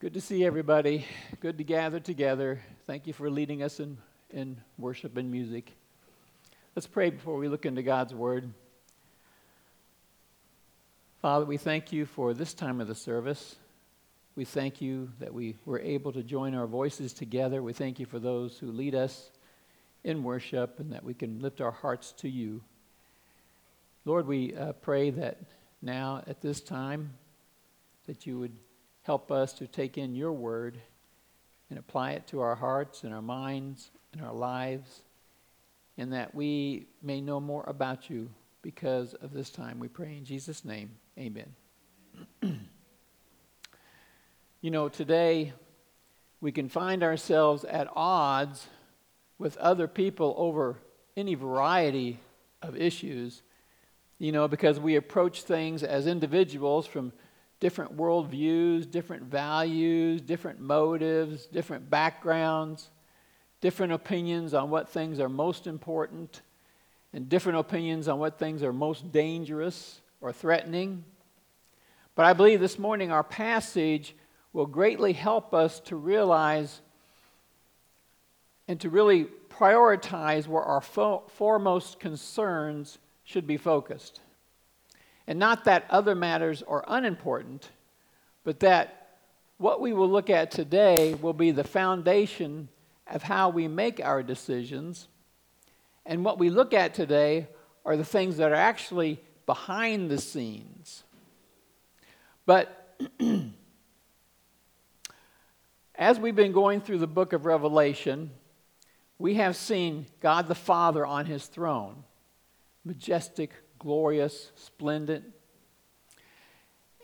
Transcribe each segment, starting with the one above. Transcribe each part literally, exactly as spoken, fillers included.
Good to see everybody. Good to gather together. Thank you for leading us in, in worship and music. Let's pray before we look into God's Word. Father, we thank you for this time of the service. We thank you that we were able to join our voices together. We thank you for those who lead us in worship and that we can lift our hearts to you. Lord, we uh, pray that now at this time that you would help us to take in your word and apply it to our hearts and our minds and our lives, and that we may know more about you because of this time. We pray in Jesus' name, amen. You know, today we can find ourselves at odds with other people over any variety of issues, you know, because we approach things as individuals from different worldviews, different values, different motives, different backgrounds, different opinions on what things are most important, and different opinions on what things are most dangerous or threatening. But I believe this morning our passage will greatly help us to realize and to really prioritize where our fo- foremost concerns should be focused. And not that other matters are unimportant, but that what we will look at today will be the foundation of how we make our decisions. And what we look at today are the things that are actually behind the scenes. But as we've been going through the book of Revelation, we have seen God the Father on his throne, majestic, glorious, splendid.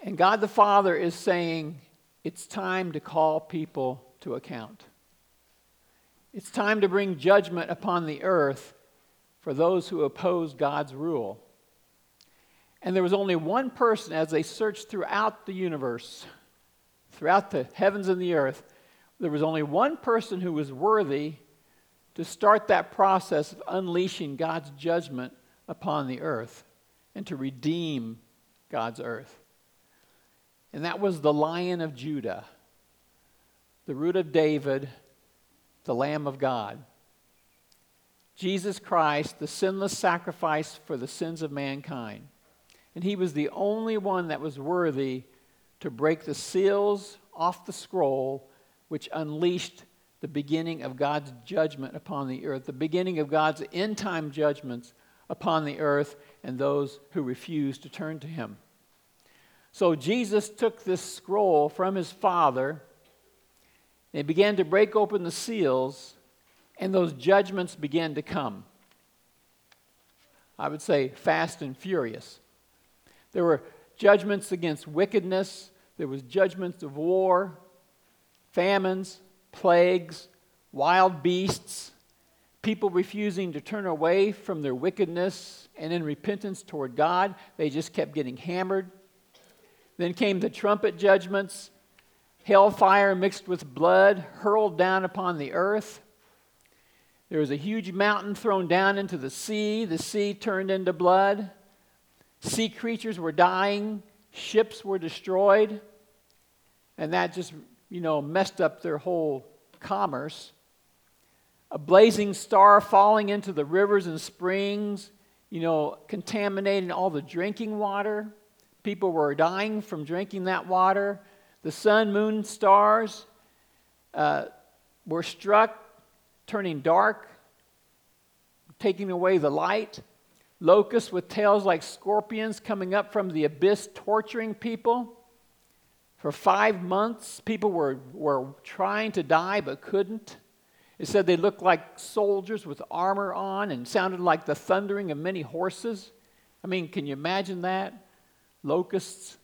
And God the Father is saying, it's time to call people to account. It's time to bring judgment upon the earth for those who oppose God's rule. And there was only one person, as they searched throughout the universe, throughout the heavens and the earth, there was only one person who was worthy to start that process of unleashing God's judgment upon the earth and to redeem God's earth. And that was the Lion of Judah, the Root of David, the Lamb of God. Jesus Christ, the sinless sacrifice for the sins of mankind. And he was the only one that was worthy to break the seals off the scroll, which unleashed the beginning of God's judgment upon the earth, the beginning of God's end-time judgments upon the earth and those who refuse to turn to him. So Jesus took this scroll from his Father and he began to break open the seals, and those judgments began to come. I would say fast and furious. There were judgments against wickedness. There was judgments of war, famines, plagues, wild beasts, people refusing to turn away from their wickedness and in repentance toward God. They just kept getting hammered. Then came the trumpet judgments, hellfire mixed with blood hurled down upon the earth. There was a huge mountain thrown down into the sea. The sea turned into blood. Sea creatures were dying. Ships were destroyed. And that just, you know, messed up their whole commerce. A blazing star falling into the rivers and springs, you know, contaminating all the drinking water. People were dying from drinking that water. The sun, moon, stars uh, were struck, turning dark, taking away the light. Locusts with tails like scorpions coming up from the abyss, torturing people. For five months, people were, were trying to die but couldn't. It said they looked like soldiers with armor on and sounded like the thundering of many horses. I mean, can you imagine that? Locusts.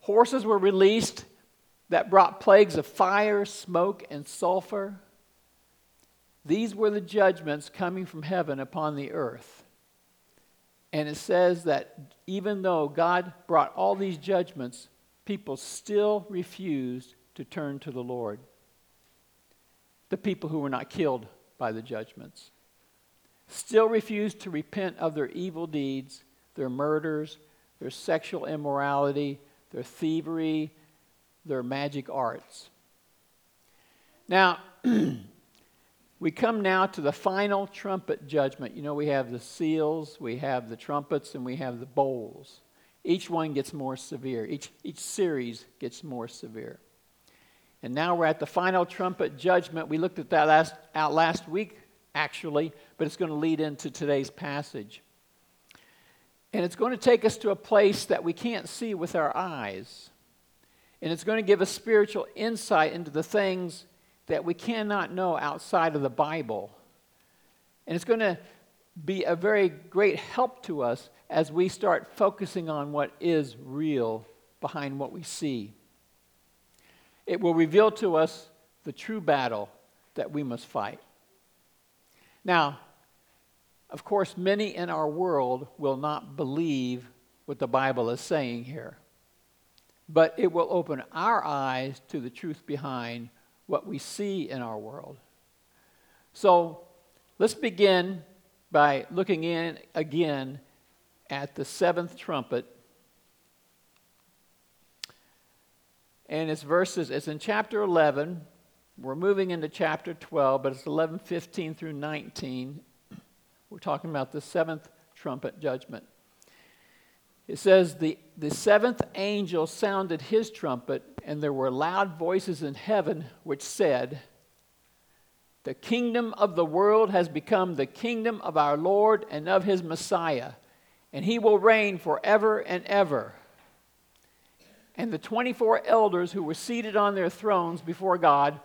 Horses were released that brought plagues of fire, smoke, and sulfur. These were the judgments coming from heaven upon the earth. And it says that even though God brought all these judgments, people still refused to turn to the Lord. The people who were not killed by the judgments still refused to repent of their evil deeds, their murders, their sexual immorality, their thievery, their magic arts. Now, we come now to the final trumpet judgment. You know, we have the seals, we have the trumpets, and we have the bowls. Each one gets more severe. Each, each series gets more severe. And now we're at the final trumpet judgment. We looked at that last, out last week, actually, but it's going to lead into today's passage. And it's going to take us to a place that we can't see with our eyes. And it's going to give us spiritual insight into the things that we cannot know outside of the Bible. And it's going to be a very great help to us as we start focusing on what is real behind what we see. It will reveal to us the true battle that we must fight. Now, of course, many in our world will not believe what the Bible is saying here, but it will open our eyes to the truth behind what we see in our world. So let's begin by looking in again at the seventh trumpet. And it's verses, it's in chapter eleven. We're moving into chapter twelve, but it's eleven fifteen through nineteen. We're talking about the seventh trumpet judgment. It says, the, the seventh angel sounded his trumpet, and there were loud voices in heaven which said, "The kingdom of the world has become the kingdom of our Lord and of his Messiah, and he will reign forever and ever." And the twenty-four elders who were seated on their thrones before God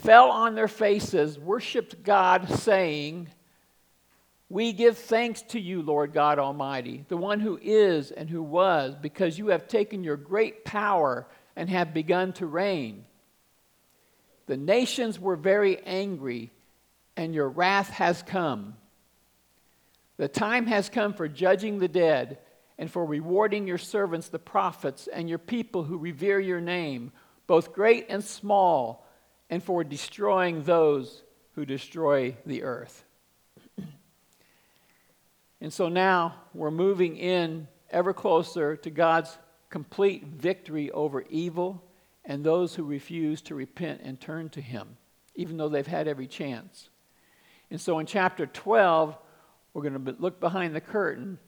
fell on their faces, worshiped God, saying, "We give thanks to you, Lord God Almighty, the one who is and who was, because you have taken your great power and have begun to reign. The nations were very angry, and your wrath has come. The time has come for judging the dead and for rewarding your servants, the prophets, and your people who revere your name, both great and small, and for destroying those who destroy the earth." And so now we're moving in ever closer to God's complete victory over evil and those who refuse to repent and turn to him, even though they've had every chance. And so in chapter twelve, we're going to look behind the curtain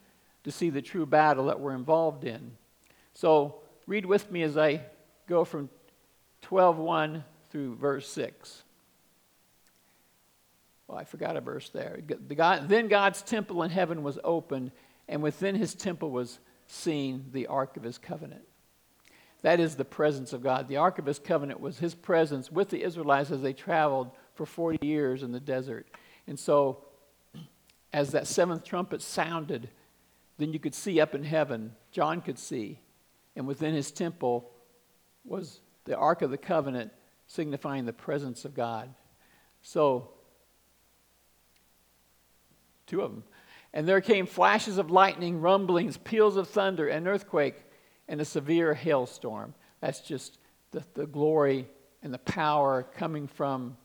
to see the true battle that we're involved in. So read with me as I go from twelve one through verse six. Well, I forgot a verse there. The God, then God's temple in heaven was opened, and within his temple was seen the Ark of his covenant. That is the presence of God. The Ark of his covenant was his presence with the Israelites as they traveled for forty years in the desert. And so as that seventh trumpet sounded, then you could see up in heaven, John could see, and within his temple was the Ark of the covenant, signifying the presence of God. So two of them. "And there came flashes of lightning, rumblings, peals of thunder, an earthquake, and a severe hailstorm." That's just the, the glory and the power coming from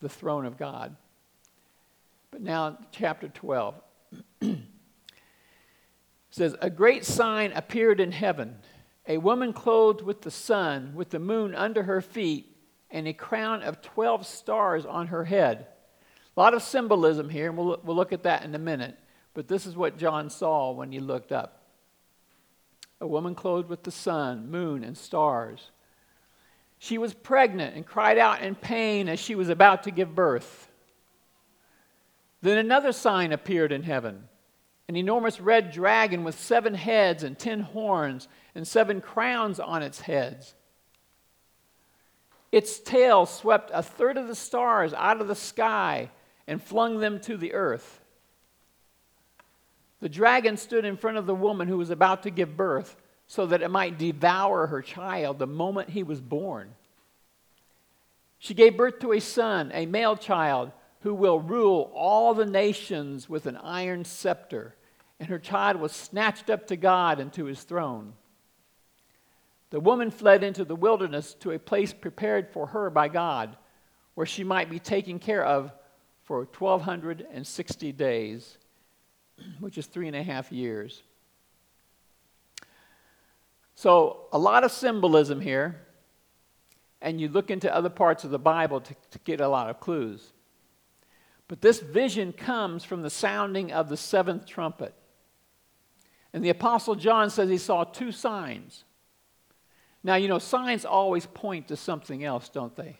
the throne of God. But now, chapter twelve. It says, "A great sign appeared in heaven, a woman clothed with the sun, with the moon under her feet, and a crown of twelve stars on her head." A lot of symbolism here, and we'll, we'll look at that in a minute. But this is what John saw when he looked up. A woman clothed with the sun, moon, and stars. "She was pregnant and cried out in pain as she was about to give birth." Then another sign appeared in heaven. An enormous red dragon with seven heads and ten horns and seven crowns on its heads. Its tail swept a third of the stars out of the sky and flung them to the earth. The dragon stood in front of the woman who was about to give birth so that it might devour her child the moment he was born. She gave birth to a son, a male child, who will rule all the nations with an iron scepter. And her child was snatched up to God and to his throne. The woman fled into the wilderness to a place prepared for her by God, where she might be taken care of for twelve sixty days, which is three and a half years. So a lot of symbolism here. and you look into other parts of the Bible to, to get a lot of clues. But this vision comes from the sounding of the seventh trumpet. And the Apostle John says he saw two signs. Now, you know, signs always point to something else, don't they?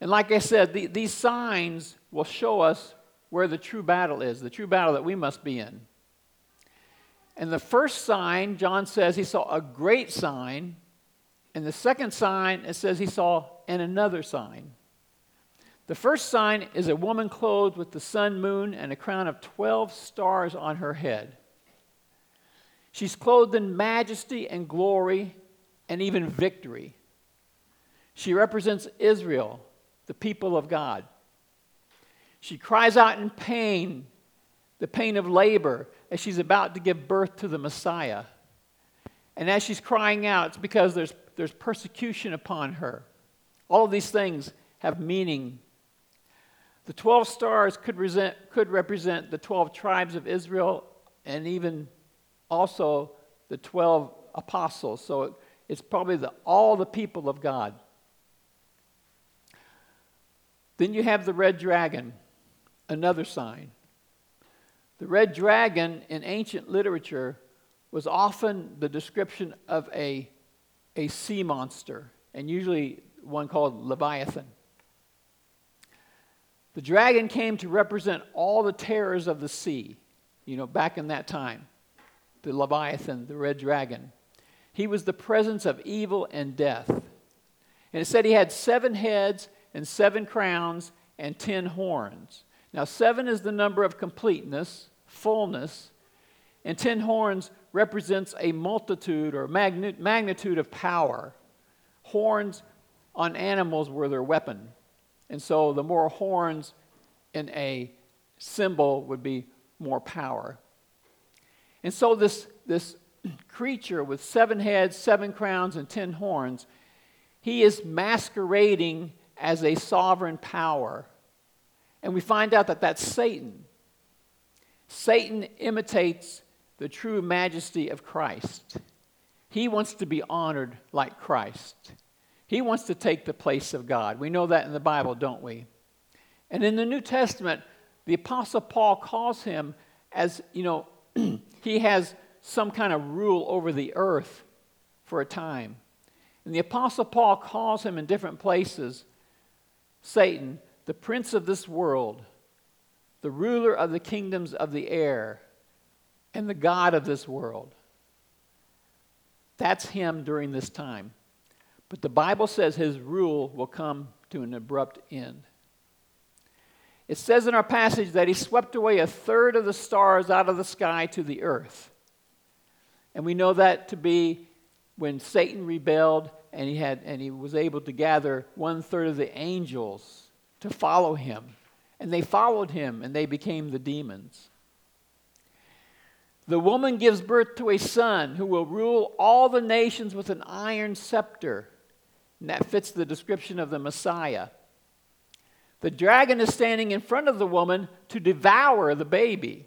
And like I said, the, these signs will show us where the true battle is, the true battle that we must be in. And the first sign, John says he saw a great sign. And the second sign, it says he saw and another sign. The first sign is a woman clothed with the sun, moon, and a crown of twelve stars on her head. She's clothed in majesty and glory and even victory. She represents Israel, the people of God. She cries out in pain, the pain of labor, as she's about to give birth to the Messiah. And as she's crying out, it's because there's, there's persecution upon her. All of these things have meaning. The twelve stars could, resent, could represent the twelve tribes of Israel and even also the twelve apostles. So it, it's probably the, all the people of God. Then you have the red dragon, another sign. The red dragon in ancient literature was often the description of a, a sea monster, and usually one called Leviathan. The dragon came to represent all the terrors of the sea, you know, back in that time. The Leviathan, the red dragon. He was the presence of evil and death. And it said he had seven heads and seven crowns and ten horns. Now, seven is the number of completeness, fullness, and ten horns represents a multitude or magni- magnitude of power. Horns on animals were their weapon. And so the more horns in a symbol would be more power. And so this, this creature with seven heads, seven crowns, and ten horns, he is masquerading as a sovereign power. And we find out that that's Satan. Satan imitates the true majesty of Christ. He wants to be honored like Christ. He wants to take the place of God. We know that in the Bible, don't we? And in the New Testament, the Apostle Paul calls him as, you know, he has some kind of rule over the earth for a time. And the Apostle Paul calls him in different places, Satan, the prince of this world, the ruler of the kingdoms of the air, and the god of this world. That's him during this time. But the Bible says his rule will come to an abrupt end. It says in our passage that he swept away a third of the stars out of the sky to the earth. And we know that to be when Satan rebelled and he had and he was able to gather one third of the angels to follow him. And they followed him and they became the demons. The woman gives birth to a son who will rule all the nations with an iron scepter. And that fits the description of the Messiah. The dragon is standing in front of the woman to devour the baby.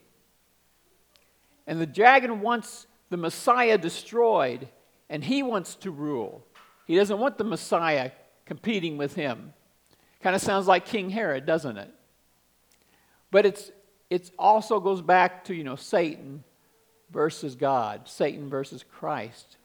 And the dragon wants the Messiah destroyed, and he wants to rule. He doesn't want the Messiah competing with him. Kind of sounds like King Herod, doesn't it? But it's it also goes back to, you know, Satan versus God, Satan versus Christ.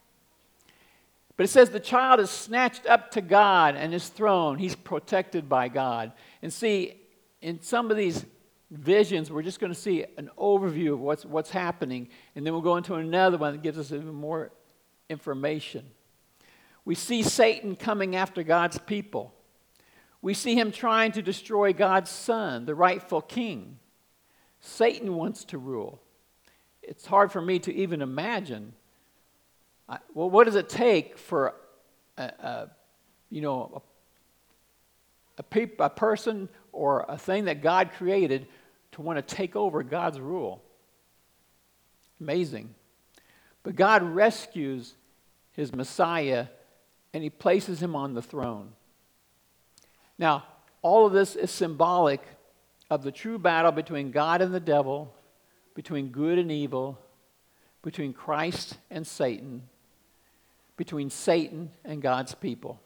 But it says the child is snatched up to God and his throne. He's protected by God. And see, in some of these visions, we're just going to see an overview of what's, what's happening. And then we'll go into another one that gives us even more information. We see Satan coming after God's people. We see him trying to destroy God's son, the rightful king. Satan wants to rule. It's hard for me to even imagine. I, well, what does it take for a, a you know, a, a, peop, a person or a thing that God created to want to take over God's rule? Amazing. But God rescues his Messiah and he places him on the throne. Now, all of this is symbolic of the true battle between God and the devil, between good and evil, between Christ and Satan, between Satan and God's people.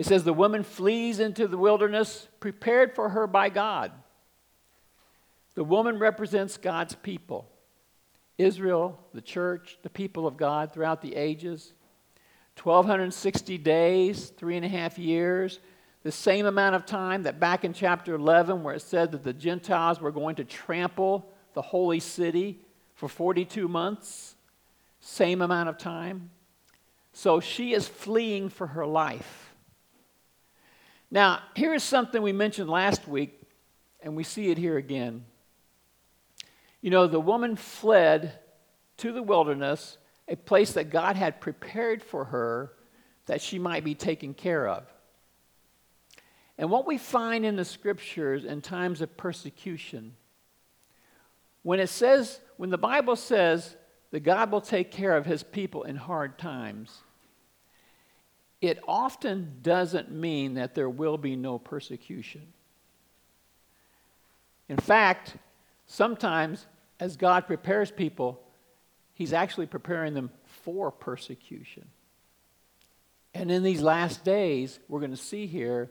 It says the woman flees into the wilderness prepared for her by God. The woman represents God's people. Israel, the church, the people of God throughout the ages. twelve sixty days, three and a half years. The same amount of time that back in chapter eleven where it said that the Gentiles were going to trample the holy city for forty-two months. Same amount of time. So she is fleeing for her life. Now, here is something we mentioned last week, and we see it here again. You know, the woman fled to the wilderness, a place that God had prepared for her that she might be taken care of. And what we find in the scriptures in times of persecution, when it says, when the Bible says that God will take care of his people in hard times, it often doesn't mean that there will be no persecution. In fact, sometimes as God prepares people, he's actually preparing them for persecution. And in these last days, we're going to see here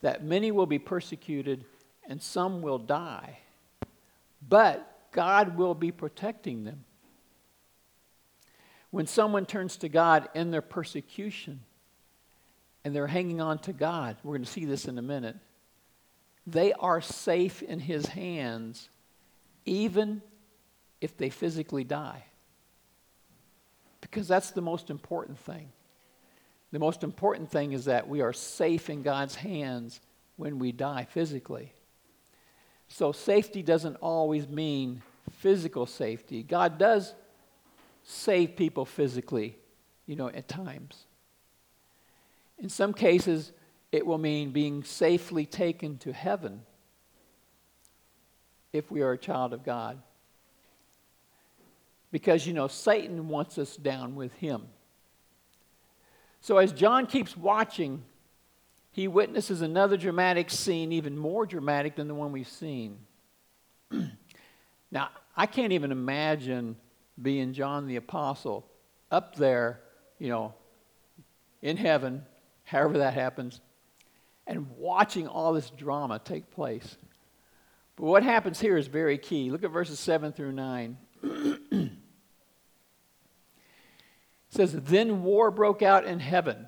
that many will be persecuted and some will die. But God will be protecting them. When someone turns to God in their persecution and they're hanging on to God, we're going to see this in a minute, they are safe in his hands, even if they physically die. Because that's the most important thing. The most important thing is that we are safe in God's hands when we die physically. So safety doesn't always mean physical safety. God does save people physically, you know, at times. In some cases, it will mean being safely taken to heaven if we are a child of God. Because, you know, Satan wants us down with him. So as John keeps watching, he witnesses another dramatic scene, even more dramatic than the one we've seen. Now, I can't even imagine being John the Apostle up there, you know, in heaven, however that happens, and watching all this drama take place. But what happens here is very key. Look at verses seven through nine. It says, "Then war broke out in heaven.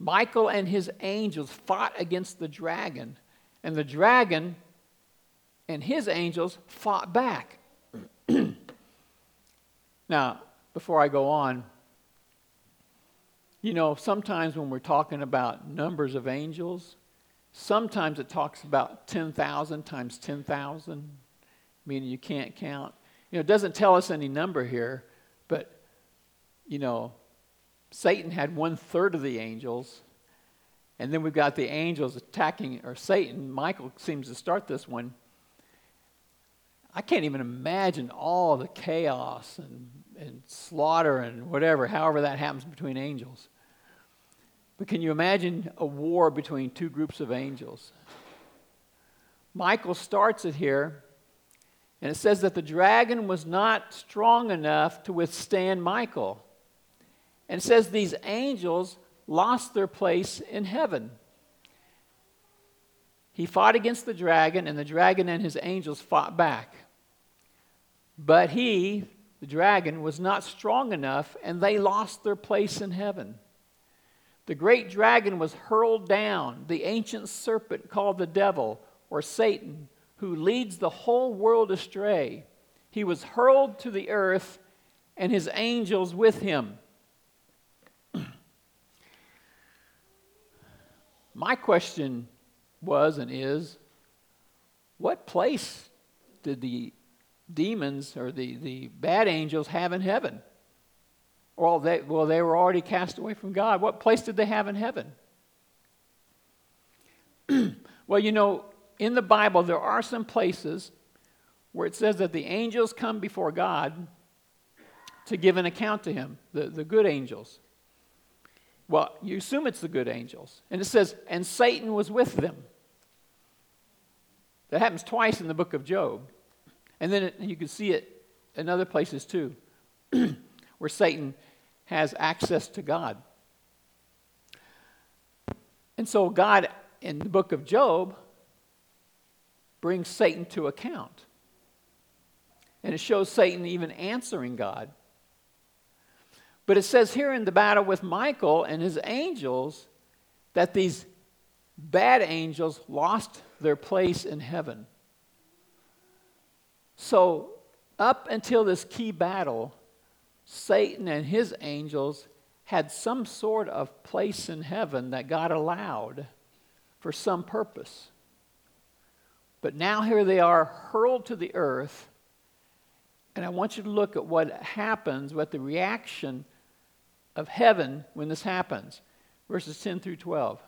Michael and his angels fought against the dragon, and the dragon and his angels fought back." Now, before I go on, you know, sometimes when we're talking about numbers of angels, sometimes it talks about ten thousand times ten thousand, meaning you can't count. You know, it doesn't tell us any number here, but, you know, Satan had one-third of the angels, and then we've got the angels attacking, or Satan, Michael seems to start this one. I can't even imagine all the chaos and, and slaughter and whatever, however that happens between angels. But can you imagine a war between two groups of angels? Michael starts it here, and it says that the dragon was not strong enough to withstand Michael. And it says these angels lost their place in heaven. He fought against the dragon, and the dragon and his angels fought back. But he, the dragon, was not strong enough, and they lost their place in heaven. The great dragon was hurled down, the ancient serpent called the devil, or Satan, who leads the whole world astray. He was hurled to the earth, and his angels with him. My question was and is, what place did the demons or the, the bad angels have in heaven? Well they, well, they were already cast away from God. What place did they have in heaven? Well, you know, in the Bible, there are some places where it says that the angels come before God to give an account to him, the, the good angels. Well, you assume it's the good angels. And it says, and Satan was with them. That happens twice in the book of Job. And then it, you can see it in other places too. Where Satan has access to God. And so God, in the book of Job, brings Satan to account. And it shows Satan even answering God. But it says here in the battle with Michael and his angels that these bad angels lost their place in heaven. So up until this key battle, Satan and his angels had some sort of place in heaven that God allowed for some purpose. But now here they are hurled to the earth, and I want you to look at what happens, what the reaction of heaven when this happens. Verses ten through twelve.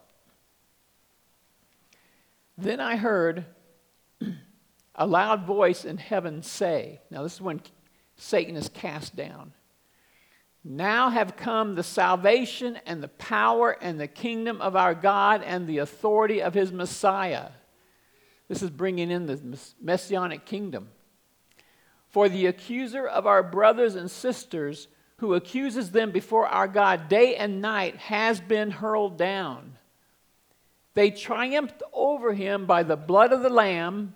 Then I heard a loud voice in heaven say, now this is when Satan is cast down, now have come the salvation and the power and the kingdom of our God and the authority of his Messiah. This is bringing in the messianic kingdom. For the accuser of our brothers and sisters who accuses them before our God day and night has been hurled down. They triumphed over him by the blood of the Lamb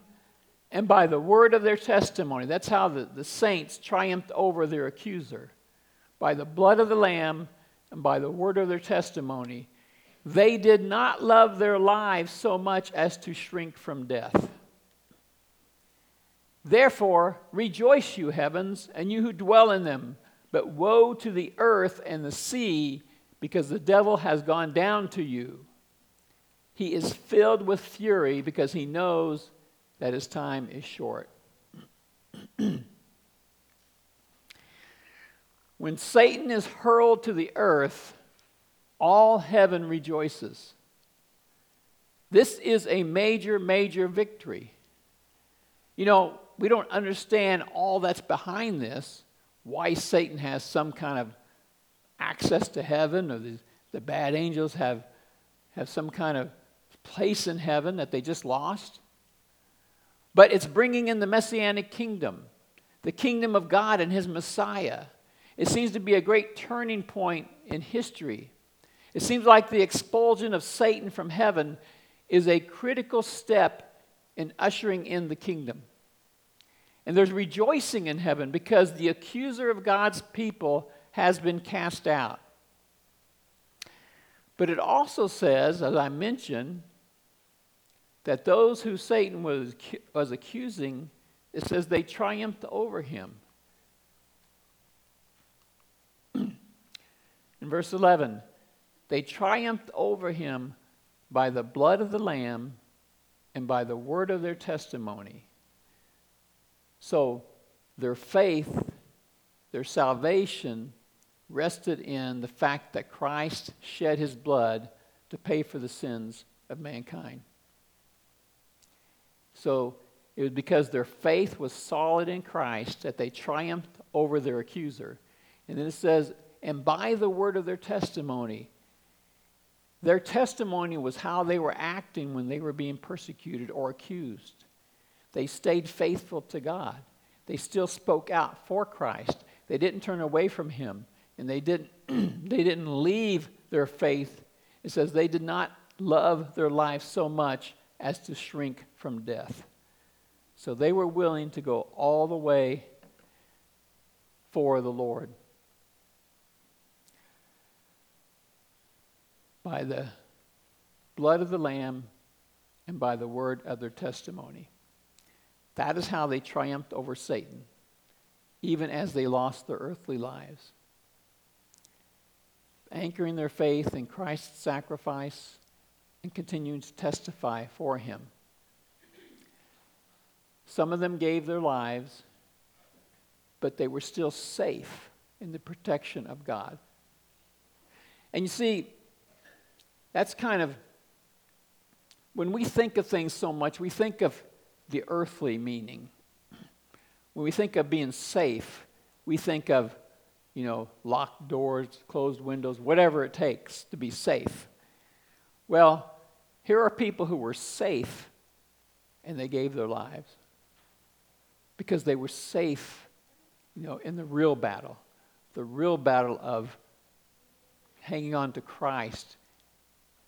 and by the word of their testimony. That's how the, the saints triumphed over their accuser. By the blood of the Lamb and by the word of their testimony. They did not love their lives so much as to shrink from death. Therefore, rejoice, you heavens, and you who dwell in them. But woe to the earth and the sea, because the devil has gone down to you. He is filled with fury because he knows that his time is short. When Satan is hurled to the earth, all heaven rejoices. This is a major, major victory. You know, we don't understand all that's behind this, why Satan has some kind of access to heaven, or the, the bad angels have, have some kind of place in heaven that they just lost. But it's bringing in the messianic kingdom, the kingdom of God and his Messiah. It seems to be a great turning point in history. It seems like the expulsion of Satan from heaven is a critical step in ushering in the kingdom. And there's rejoicing in heaven because the accuser of God's people has been cast out. But it also says, as I mentioned, that those who Satan was, was accusing, it says they triumphed over him. In verse eleven, they triumphed over him by the blood of the Lamb and by the word of their testimony. So their faith, their salvation rested in the fact that Christ shed his blood to pay for the sins of mankind. So it was because their faith was solid in Christ that they triumphed over their accuser. And then it says, and by the word of their testimony. Their testimony was how they were acting when they were being persecuted or accused. They stayed faithful to God. They still spoke out for Christ. They didn't turn away from him. And they didn't, they didn't leave their faith. It says they did not love their life so much as to shrink from death. So they were willing to go all the way for the Lord. By the blood of the Lamb and by the word of their testimony. That is how they triumphed over Satan, even as they lost their earthly lives. Anchoring their faith in Christ's sacrifice and continuing to testify for him. Some of them gave their lives, but they were still safe in the protection of God. And you see, that's kind of, when we think of things so much, we think of the earthly meaning. When we think of being safe, we think of, you know, locked doors, closed windows, whatever it takes to be safe. Well, here are people who were safe and they gave their lives because they were safe, you know, in the real battle, the real battle of hanging on to Christ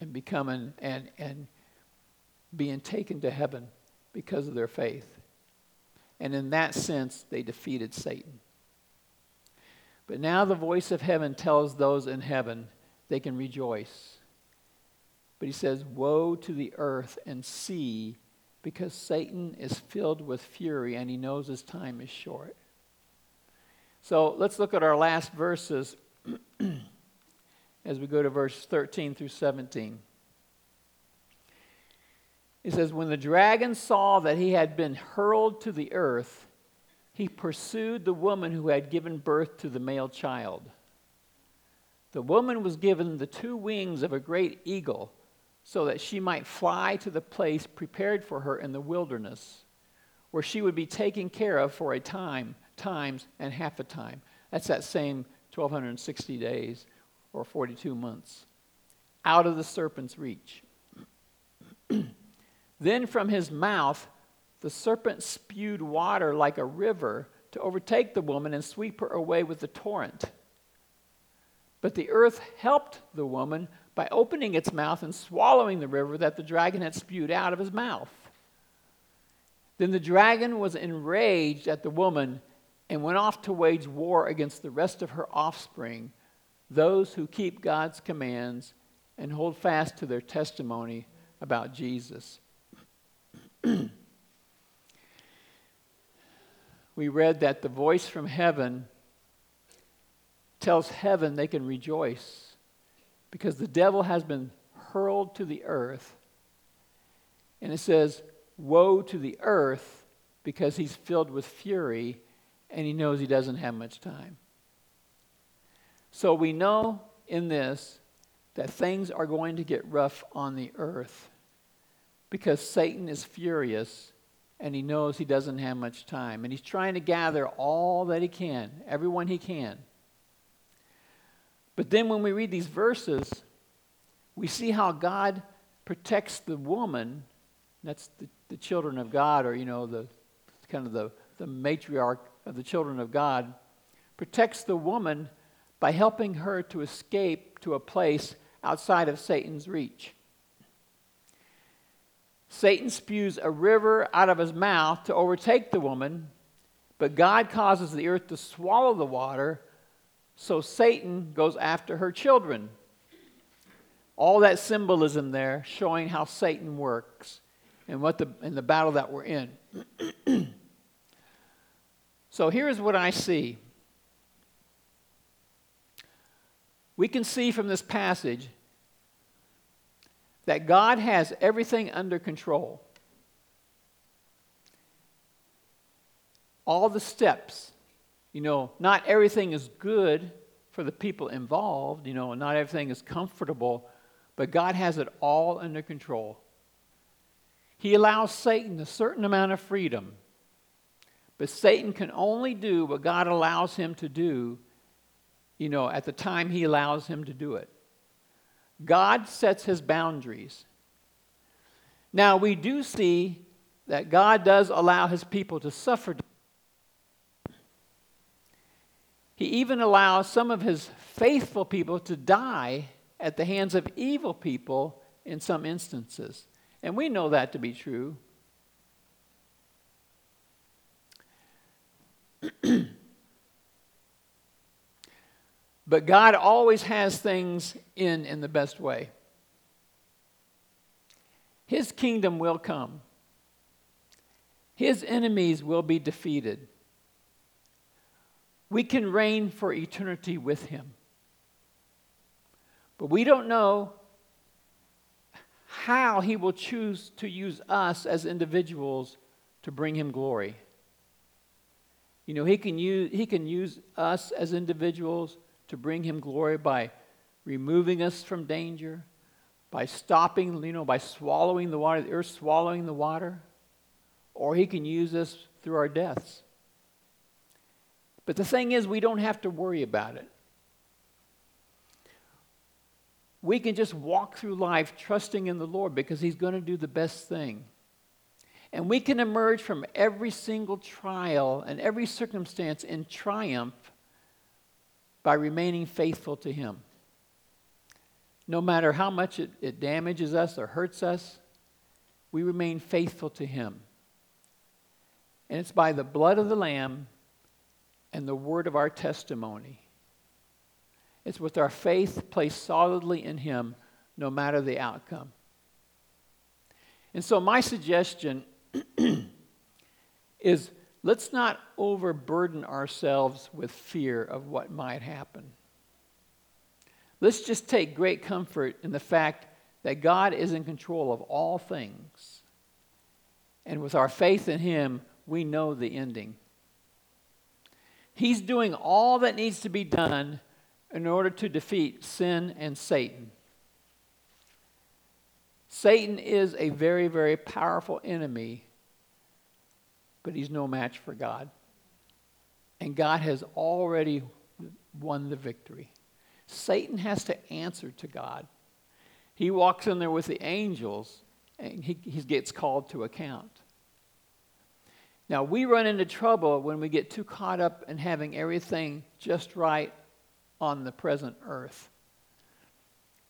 and becoming and and being taken to heaven because of their faith. And in that sense, they defeated Satan. But now the voice of heaven tells those in heaven they can rejoice. But he says, woe to the earth and sea, because Satan is filled with fury and he knows his time is short. So let's look at our last verses as we go to verse thirteen through seventeen. It says, when the dragon saw that he had been hurled to the earth, he pursued the woman who had given birth to the male child. The woman was given the two wings of a great eagle so that she might fly to the place prepared for her in the wilderness, where she would be taken care of for a time, times, and half a time. That's that same twelve sixty days or forty-two months, out of the serpent's reach. Then from his mouth, the serpent spewed water like a river to overtake the woman and sweep her away with the torrent. But the earth helped the woman by opening its mouth and swallowing the river that the dragon had spewed out of his mouth. Then the dragon was enraged at the woman and went off to wage war against the rest of her offspring, those who keep God's commands and hold fast to their testimony about Jesus. We read that the voice from heaven tells heaven they can rejoice because the devil has been hurled to the earth. And it says, woe to the earth because he's filled with fury and he knows he doesn't have much time. So we know in this that things are going to get rough on the earth because Satan is furious and he knows he doesn't have much time. And he's trying to gather all that he can, everyone he can. But then when we read these verses, we see how God protects the woman. That's the, the children of God, or, you know, the kind of the, the matriarch of the children of God, protects the woman by helping her to escape to a place outside of Satan's reach. Satan spews a river out of his mouth to overtake the woman, but God causes the earth to swallow the water, so Satan goes after her children. All that symbolism there showing how Satan works and what the in the battle that we're in. So here's what I see. We can see from this passage that God has everything under control. All the steps. You know, not everything is good for the people involved. You know, not everything is comfortable. But God has it all under control. He allows Satan a certain amount of freedom. But Satan can only do what God allows him to do, you know, at the time he allows him to do it. God sets his boundaries. Now, we do see that God does allow his people to suffer. He even allows some of his faithful people to die at the hands of evil people in some instances. And we know that to be true. But God always has things in in the best way. His kingdom will come. His enemies will be defeated. We can reign for eternity with him. But we don't know how he will choose to use us as individuals to bring him glory. You know, he can use, he can use us as individuals to bring him glory by removing us from danger, by stopping, you know, by swallowing the water, the earth swallowing the water, or he can use us through our deaths. But the thing is, we don't have to worry about it. We can just walk through life trusting in the Lord because he's going to do the best thing. And we can emerge from every single trial and every circumstance in triumph by remaining faithful to him. no matter how much it, it damages us or hurts us, we remain faithful to him. And it's by the blood of the Lamb and the word of our testimony. It's with our faith placed solidly in him, no matter the outcome. And so my suggestion is, let's not overburden ourselves with fear of what might happen. Let's just take great comfort in the fact that God is in control of all things. And with our faith in him, we know the ending. He's doing all that needs to be done in order to defeat sin and Satan. Satan is a very, very powerful enemy, but he's no match for God. And God has already won the victory. Satan has to answer to God. He walks in there with the angels, and he, he gets called to account. Now, we run into trouble when we get too caught up in having everything just right on the present earth.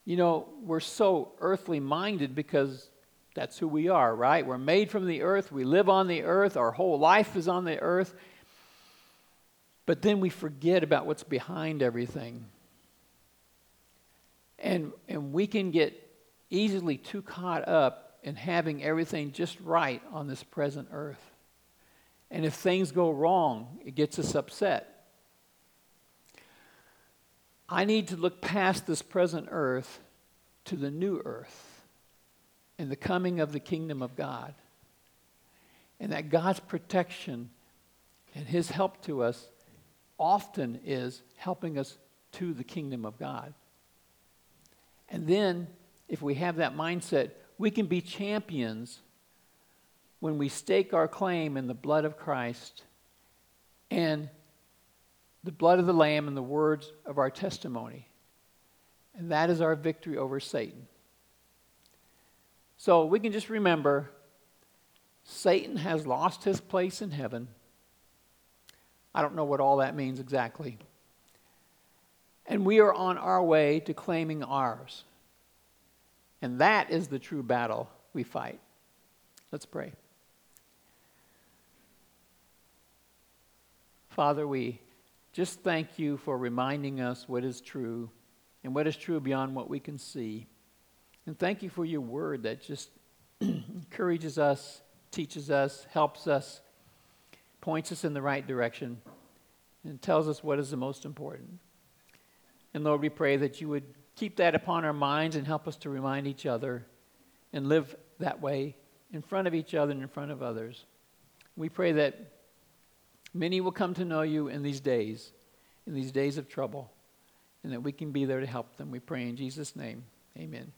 You know, we're so earthly minded because that's who we are, right? We're made from the earth. We live on the earth. Our whole life is on the earth. But then we forget about what's behind everything. And and we can get easily too caught up in having everything just right on this present earth. And if things go wrong, it gets us upset. I need to look past this present earth to the new earth and the coming of the kingdom of God. And that God's protection and his help to us often is helping us to the kingdom of God. And then, if we have that mindset, we can be champions when we stake our claim in the blood of Christ and the blood of the Lamb and the words of our testimony. And that is our victory over Satan. So we can just remember, Satan has lost his place in heaven. I don't know what all that means exactly. And we are on our way to claiming ours. And that is the true battle we fight. Let's pray. Father, we just thank you for reminding us what is true and what is true beyond what we can see. And thank you for your word that just encourages us, teaches us, helps us, points us in the right direction, and tells us what is the most important. And Lord, we pray that you would keep that upon our minds and help us to remind each other and live that way in front of each other and in front of others. We pray that many will come to know you in these days, in these days of trouble, and that we can be there to help them. We pray in Jesus' name. Amen.